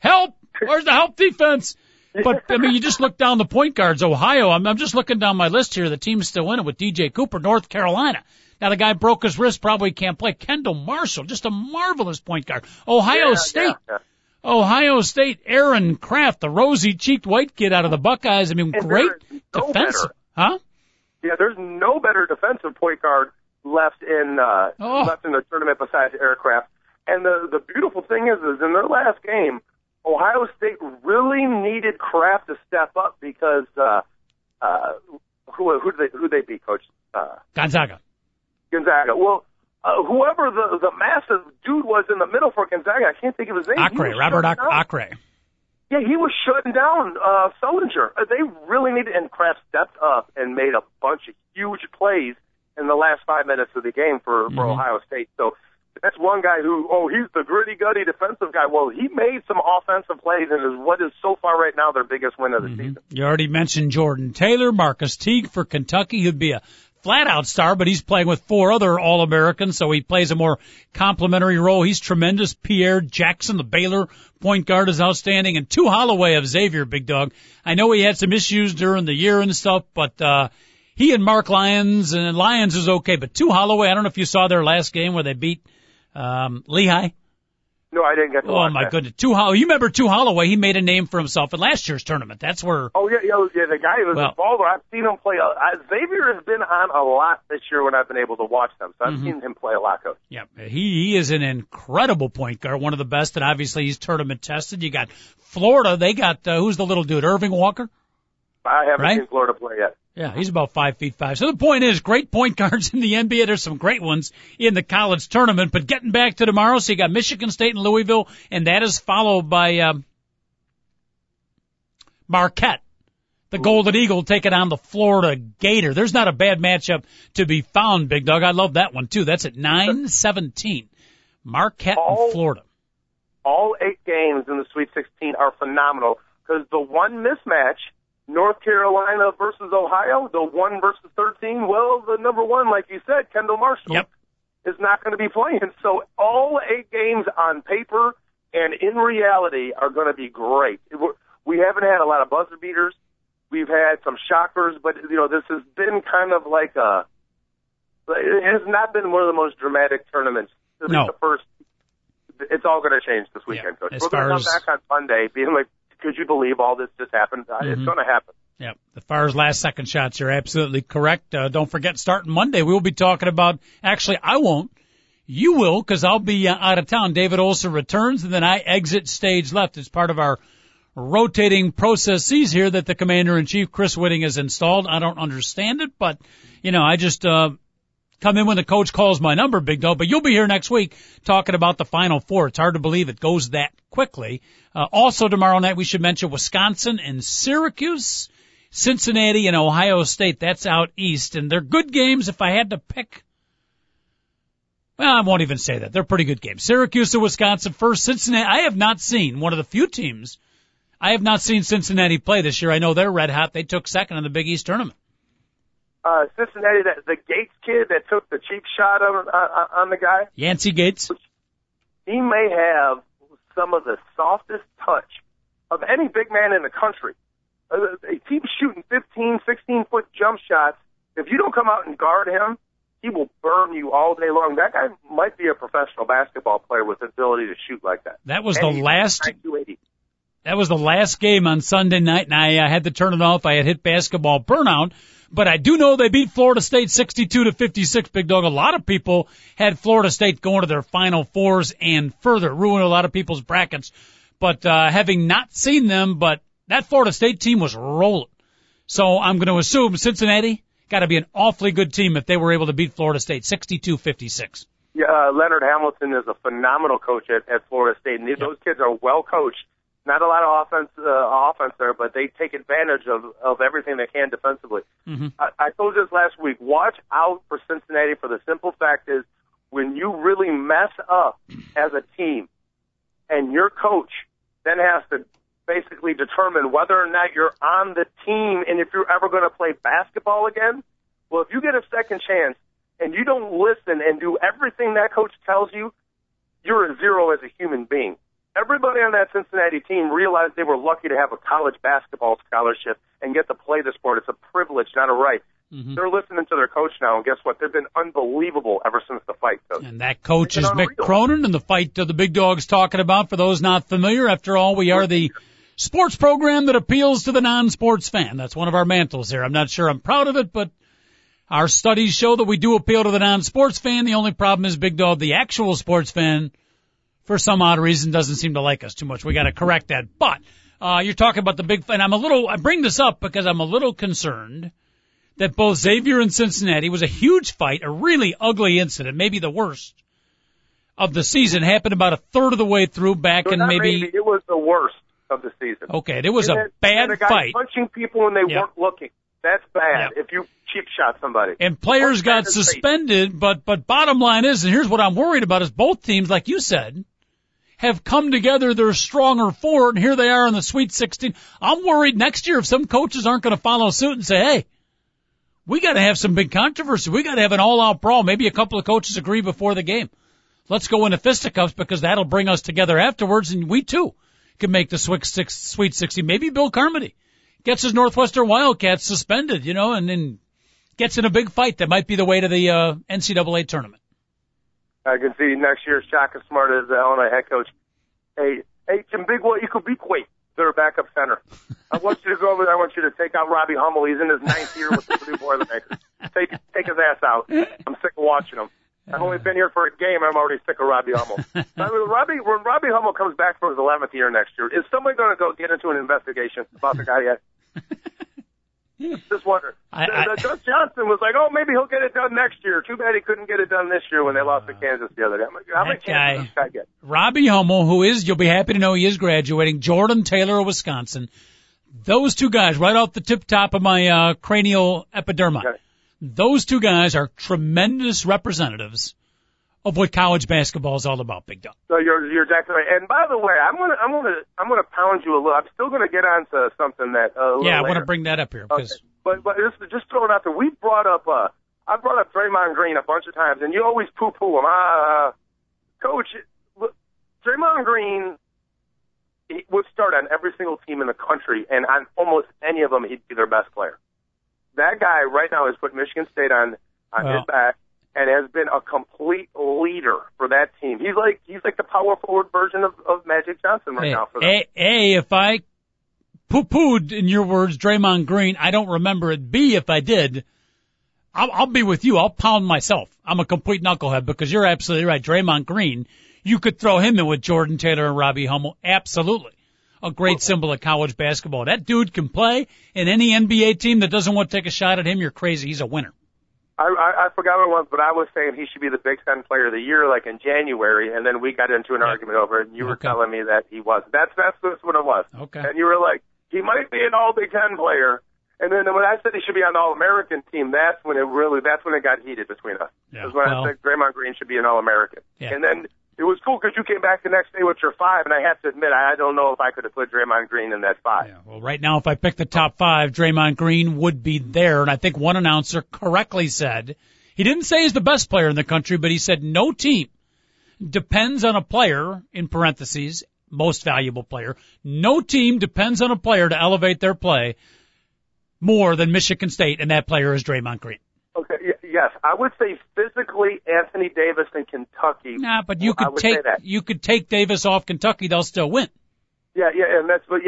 Help! Where's the help defense? But, I mean, you just look down the point guards, Ohio. I'm just looking down my list here. The team's still in it with DJ Cooper, North Carolina. Now, the guy broke his wrist, probably can't play. Kendall Marshall, just a marvelous point guard. Ohio State, Aaron Kraft, the rosy-cheeked white kid out of the Buckeyes. I mean, and great defensive. Huh? Yeah, there's no better defensive point guard left in the tournament besides Aaron Kraft. And the beautiful thing is in their last game, Ohio State really needed Kraft to step up because who did they beat, Coach? Gonzaga. Well, whoever the massive dude was in the middle for Gonzaga, I can't think of his name. Robert Acre. Yeah, he was shutting down Solinger. They really needed, and Kraft stepped up and made a bunch of huge plays in the last 5 minutes of the game for Ohio State. So that's one guy who, he's the gritty-gutty defensive guy. Well, he made some offensive plays and is what is so far right now their biggest win of the season. You already mentioned Jordan Taylor, Marcus Teague for Kentucky. He'd be a flat-out star, but he's playing with four other All-Americans, so he plays a more complimentary role. He's tremendous. Pierre Jackson, the Baylor point guard, is outstanding. And Tu Holloway of Xavier, Big Dog. I know he had some issues during the year and stuff, but he and Mark Lyons, and Lyons is okay. But Tu Holloway, I don't know if you saw their last game where they beat Lehigh. No, I didn't get to watch that. Oh, my goodness. You remember Tu Holloway? He made a name for himself in last year's tournament. That's where... Oh, yeah, the guy who was a baller. I've seen him play. Xavier has been on a lot this year when I've been able to watch them, so I've seen him play a lot, Coach. Yeah, he is an incredible point guard, one of the best, and obviously he's tournament-tested. You got Florida. They got, who's the little dude, Irving Walker? I haven't seen Florida play yet. Yeah, he's about 5'5". So the point is, great point guards in the NBA. There's some great ones in the college tournament. But getting back to tomorrow, so you got Michigan State and Louisville, and that is followed by Marquette, the Golden Eagle, taking on the Florida Gator. There's not a bad matchup to be found, Big Dog. I love that one, too. That's at 9:17, Marquette and Florida. All 8 games in the Sweet 16 are phenomenal because the one mismatch – North Carolina versus Ohio, the 1 versus 13. Well, the number one, like you said, Kendall Marshall, is not going to be playing. So all 8 games on paper and in reality are going to be great. We haven't had a lot of buzzer beaters. We've had some shockers, but this has been kind of like it has not been one of the most dramatic tournaments. It's all going to change this weekend, Coach. We're going to come back on Monday, being like, could you believe all this just happened? It's going to happen. Yep. The Fire's last second shots, you're absolutely correct. Don't forget, starting Monday, we will be talking about, actually, I won't. You will, because I'll be out of town. David Olson returns, and then I exit stage left. It's part of our rotating processes here that the Commander-in-Chief, Chris Whitting, has installed. I don't understand it, but, you know, I just come in when the coach calls my number, Big Dog. But you'll be here next week talking about the Final Four. It's hard to believe it goes that quickly. Also tomorrow night, we should mention Wisconsin and Syracuse, Cincinnati and Ohio State. That's out east, and they're good games. If I had to pick, well, I won't even say that. They're pretty good games. Syracuse and Wisconsin first. Cincinnati, I have not seen, one of the few teams I have not seen Cincinnati play this year. I know they're red hot. They took second in the Big East tournament. Cincinnati, the Gates kid that took the cheap shot on the guy. Yancey Gates. He may have some of the softest touch of any big man in the country. They keep shooting 15, 16-foot jump shots. If you don't come out and guard him, he will burn you all day long. That guy might be a professional basketball player with the ability to shoot like that. That was the last game on Sunday night, and I had to turn it off. I had hit basketball burnout, but I do know they beat Florida State 62-56, Big Dog. A lot of people had Florida State going to their Final Fours and further, ruined a lot of people's brackets. But having not seen them, but that Florida State team was rolling. So I'm going to assume Cincinnati got to be an awfully good team if they were able to beat Florida State 62-56. Yeah, Leonard Hamilton is a phenomenal coach at Florida State, and those kids are well coached. Not a lot of offense there, but they take advantage of everything they can defensively. Mm-hmm. I told you this last week, watch out for Cincinnati for the simple fact is when you really mess up as a team and your coach then has to basically determine whether or not you're on the team and if you're ever going to play basketball again, well, if you get a second chance and you don't listen and do everything that coach tells you, you're a zero as a human being. Everybody on that Cincinnati team realized they were lucky to have a college basketball scholarship and get to play the sport. It's a privilege, not a right. Mm-hmm. They're listening to their coach now, and guess what? They've been unbelievable ever since the fight, coach. And that coach is Mick Cronin, and the fight the Big Dog's talking about, for those not familiar. After all, we are the sports program that appeals to the non-sports fan. That's one of our mantles here. I'm not sure I'm proud of it, but our studies show that we do appeal to the non-sports fan. The only problem is, Big Dog, the actual sports fan, for some odd reason, doesn't seem to like us too much. We got to correct that. But you're talking about the big, and I bring this up because I'm a little concerned that both Xavier and Cincinnati was a huge fight, a really ugly incident, maybe the worst of the season. Happened about a third of the way through back, and maybe it was the worst of the season. Okay, it was a bad fight. Punching people when they weren't looking. That's bad if you cheap shot somebody. And players got suspended, but bottom line is, and here's what I'm worried about, is both teams, like you said, have come together. They're stronger for it, and here they are in the Sweet 16. I'm worried next year if some coaches aren't going to follow suit and say, hey, we got to have some big controversy. We got to have an all-out brawl. Maybe a couple of coaches agree before the game. Let's go into fisticuffs because that'll bring us together afterwards, and we too can make the Sweet 16. Maybe Bill Carmody gets his Northwestern Wildcats suspended, you know, and then gets in a big fight. That might be the way to the NCAA tournament. I can see next year's Shaka Smart as the Illinois head coach. Hey, Jimbigwa, you could be quick. They're a backup center. I want you to go over there. I want you to take out Robbie Hummel. He's in his ninth year with the Purdue Boilermakers. Take his ass out. I'm sick of watching him. I've only been here for a game. I'm already sick of Robbie Hummel. When Robbie Hummel comes back from his 11th year next year, is somebody going to go get into an investigation about the guy yet? Just wonder. Gus Johnson was like, oh, maybe he'll get it done next year. Too bad he couldn't get it done this year when they lost to Kansas the other day. How many chances did this guy get? Robbie Hummel, who is, you'll be happy to know he is graduating, Jordan Taylor of Wisconsin. Those two guys right off the tip top of my cranial epiderma. Okay. Those two guys are tremendous representatives of what college basketball is all about, Big Dog. So you're exactly right. And by the way, I'm gonna pound you a little. I'm still gonna get onto something that I want to bring that up here because. Okay. But just throw it out there. I brought up Draymond Green a bunch of times, and you always poo-poo him. Coach, look, Draymond Green, he would start on every single team in the country, and on almost any of them, he'd be their best player. That guy right now has put Michigan State on his back and has been a complete leader for that team. He's like the power forward version of Magic Johnson right now for them. If I poo-pooed, in your words, Draymond Green. I don't remember it. B, if I did, I'll be with you. I'll pound myself. I'm a complete knucklehead because you're absolutely right. Draymond Green, you could throw him in with Jordan Taylor and Robbie Hummel. Absolutely. A great symbol of college basketball. That dude can play, and any NBA team that doesn't want to take a shot at him, you're crazy. He's a winner. I forgot what it was, but I was saying he should be the Big Ten Player of the Year, like in January, and then we got into an argument over it, and you were telling me that he wasn't. That's what it was. Okay. And you were like, he might be an All-Big Ten Player. And then when I said he should be on the All-American team, that's when it got heated between us. Yeah. That's when I said Draymond Green should be an All-American. Yeah. And then it was cool because you came back the next day with your five, and I have to admit, I don't know if I could have put Draymond Green in that five. Yeah. Well, right now, if I picked the top five, Draymond Green would be there, and I think one announcer correctly said, he didn't say he's the best player in the country, but he said no team depends on a player, in parentheses, most valuable player, no team depends on a player to elevate their play more than Michigan State, and that player is Draymond Green. Okay, yes. I would say physically Anthony Davis in Kentucky. Nah, but you could take Davis off Kentucky, they'll still win. Yeah, and that's but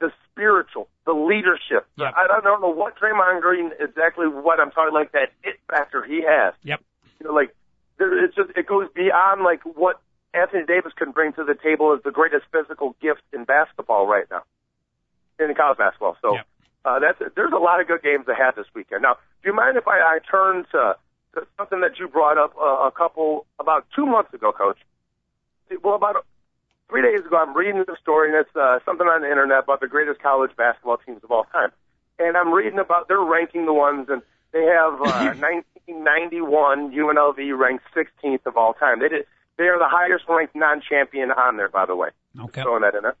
the spiritual, the leadership. Yep. I don't know what Draymond Green exactly what I'm talking like that it factor he has. Yep. You know, like it goes beyond like what Anthony Davis can bring to the table as the greatest physical gift in basketball right now. In college basketball. So yep. There's a lot of good games that have this weekend. Now, do you mind if I turn to something that you brought up about 2 months ago, Coach? Well, about 3 days ago, I'm reading the story, and it's something on the internet about the greatest college basketball teams of all time. And I'm reading about they're ranking the ones, and they have 1991 UNLV ranked 16th of all time. They are the highest ranked non-champion on there, by the way. Okay. Throwing that in there.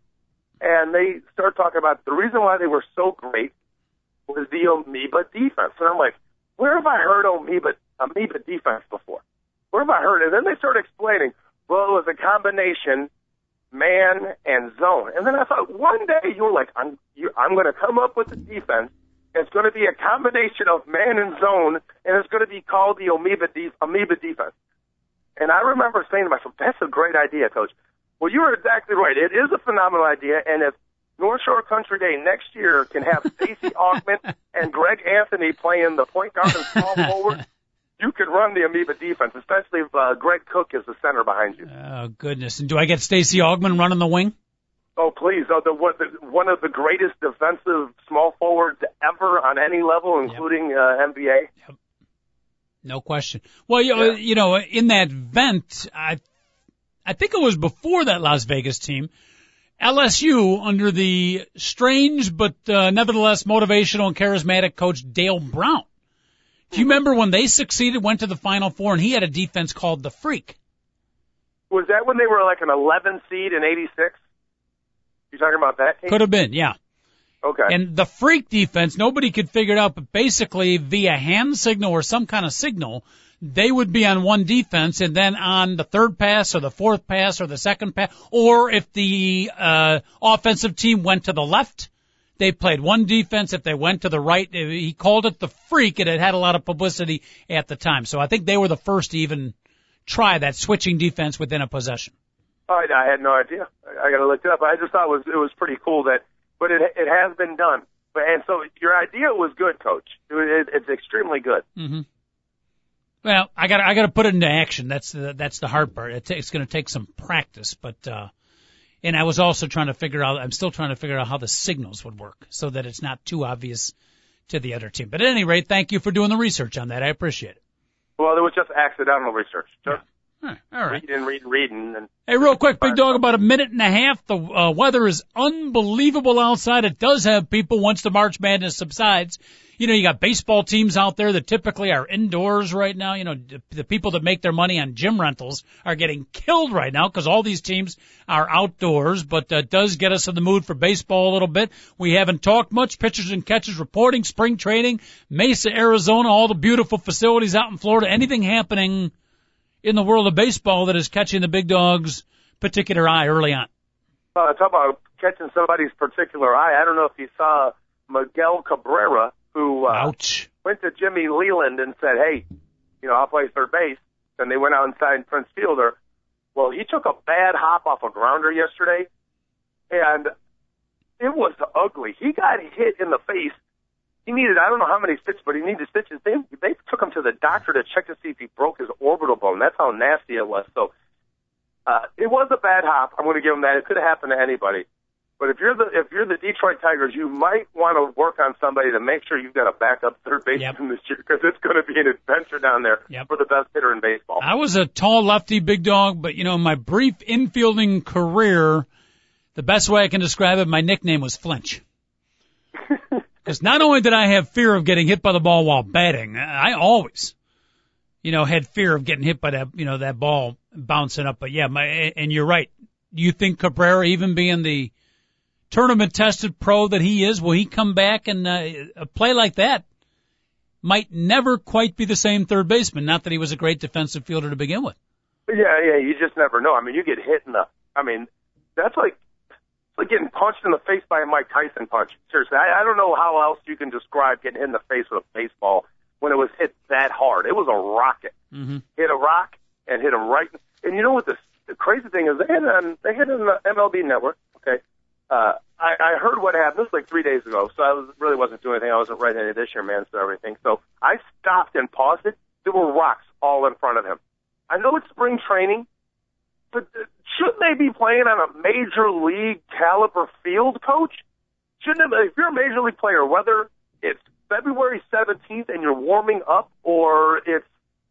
And they start talking about the reason why they were so great was the amoeba defense. And I'm like, where have I heard amoeba defense before? Where have I heard it? And then they start explaining, well, it was a combination man and zone. And then I thought, one day you were like, I'm going to come up with a defense. It's going to be a combination of man and zone, and it's going to be called the amoeba defense. And I remember saying to myself, that's a great idea, Coach. Well, you are exactly right. It is a phenomenal idea, and if North Shore Country Day next year can have Stacey Augment and Greg Anthony playing the point guard and small forward, you could run the amoeba defense, especially if Greg Cook is the center behind you. Oh, goodness. And do I get Stacey Augment running the wing? Oh, please. One of the greatest defensive small forwards ever on any level, including NBA. Yep. No question. Well, you know, in that vent, I think it was before that Las Vegas team, LSU under the strange but nevertheless motivational and charismatic coach Dale Brown. Do you remember when they succeeded, went to the Final Four, and he had a defense called the Freak? Was that when they were like an 11 seed in 86? You talking about that team? Could have been, yeah. Okay. And the Freak defense, nobody could figure it out, but basically via hand signal or some kind of signal, they would be on one defense, and then on the third pass or the fourth pass or the second pass, or if the offensive team went to the left, they played one defense. If they went to the right, he called it the Freak, and it had a lot of publicity at the time. So I think they were the first to even try that switching defense within a possession. All right, I had no idea. I got to look it up. I just thought it was pretty cool that, but it has been done. And so your idea was good, Coach. It's extremely good. Mm-hmm. Well, I gotta put it into action. That's the hard part. It's gonna take some practice, but and I was also still trying to figure out how the signals would work so that it's not too obvious to the other team. But at any rate, thank you for doing the research on that. I appreciate it. Well, it was just accidental research. Just yeah. All right. Reading. And hey, real quick, Big Dog, about a minute and a half. The weather is unbelievable outside. It does have people once the March Madness subsides. You know, you got baseball teams out there that typically are indoors right now. You know, the people that make their money on gym rentals are getting killed right now because all these teams are outdoors, but it does get us in the mood for baseball a little bit. We haven't talked much. Pitchers and catchers reporting, spring training, Mesa, Arizona, all the beautiful facilities out in Florida. Anything happening in the world of baseball that is catching the Big Dog's particular eye early on? Talk about catching somebody's particular eye. I don't know if you saw Miguel Cabrera, who went to Jimmy Leland and said, hey, you know, I'll play third base. And they went out and signed Prince Fielder. Well, he took a bad hop off a grounder yesterday, and It was ugly. He got hit in the face. He needed, I don't know how many stitches, but he needed stitches. They took him to the doctor to check to see if he broke his orbital bone. That's how nasty it was. So it was a bad hop. I'm going to give him that. It could have happened to anybody. But if you're the Detroit Tigers, you might want to work on somebody to make sure you've got a backup third baseman this year, because it's going to be an adventure down there for the best hitter in baseball. I was a tall lefty, big dog, but, you know, my brief infielding career, the best way I can describe it, my nickname was Flinch. Because not only did I have fear of getting hit by the ball while batting, I always, you know, had fear of getting hit by that, you know, that ball bouncing up. But, yeah, and you're right. Do you think Cabrera, even being the tournament-tested pro that he is, will he come back and a play like that might never quite be the same third baseman? Not that he was a great defensive fielder to begin with. Yeah, you just never know. I mean, you get hit that's like getting punched in the face by a Mike Tyson punch. Seriously, I don't know how else you can describe getting hit in the face with a baseball when it was hit that hard. It was a rocket. Mm-hmm. Hit a rock and hit him right. And you know what the crazy thing is? They hit on the MLB Network, okay? I heard what happened. This was like 3 days ago, so I really wasn't doing anything. I wasn't writing any of this year, man, so everything. So I stopped and paused it. There were rocks all in front of him. I know it's spring training, but shouldn't they be playing on a major league caliber field, Coach? Shouldn't it, if you're a major league player, whether it's February 17th and you're warming up or it's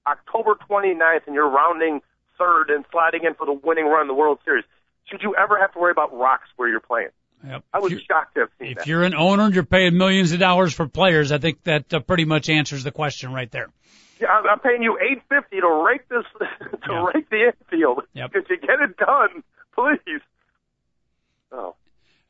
October 29th and you're rounding third and sliding in for the winning run in the World Series, should you ever have to worry about rocks where you're playing? Yep. I was shocked to have seen that. If you're an owner and you're paying millions of dollars for players, I think that pretty much answers the question right there. Yeah, I'm paying you $850 to rake this, rake the infield. Yep. Could you get it done, please? Oh.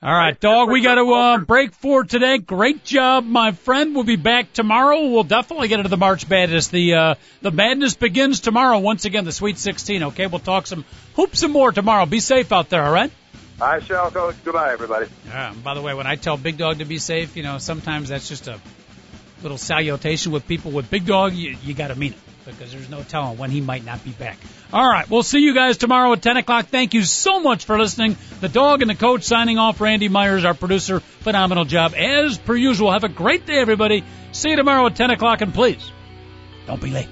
All right, dog, we got to break for today. Great job, my friend. We'll be back tomorrow. We'll definitely get into the March Madness. The madness begins tomorrow. Once again, the Sweet 16, okay? We'll talk some hoops and more tomorrow. Be safe out there, all right? I shall, Coach. Goodbye, everybody. By the way, when I tell Big Dog to be safe, you know, sometimes that's just a little salutation with people. With Big Dog, you got to mean it, because there's no telling when he might not be back. All right, we'll see you guys tomorrow at 10 o'clock. Thank you so much for listening. The Dog and the Coach signing off. Randy Myers, our producer. Phenomenal job, as per usual. Have a great day, everybody. See you tomorrow at 10 o'clock, and please, don't be late.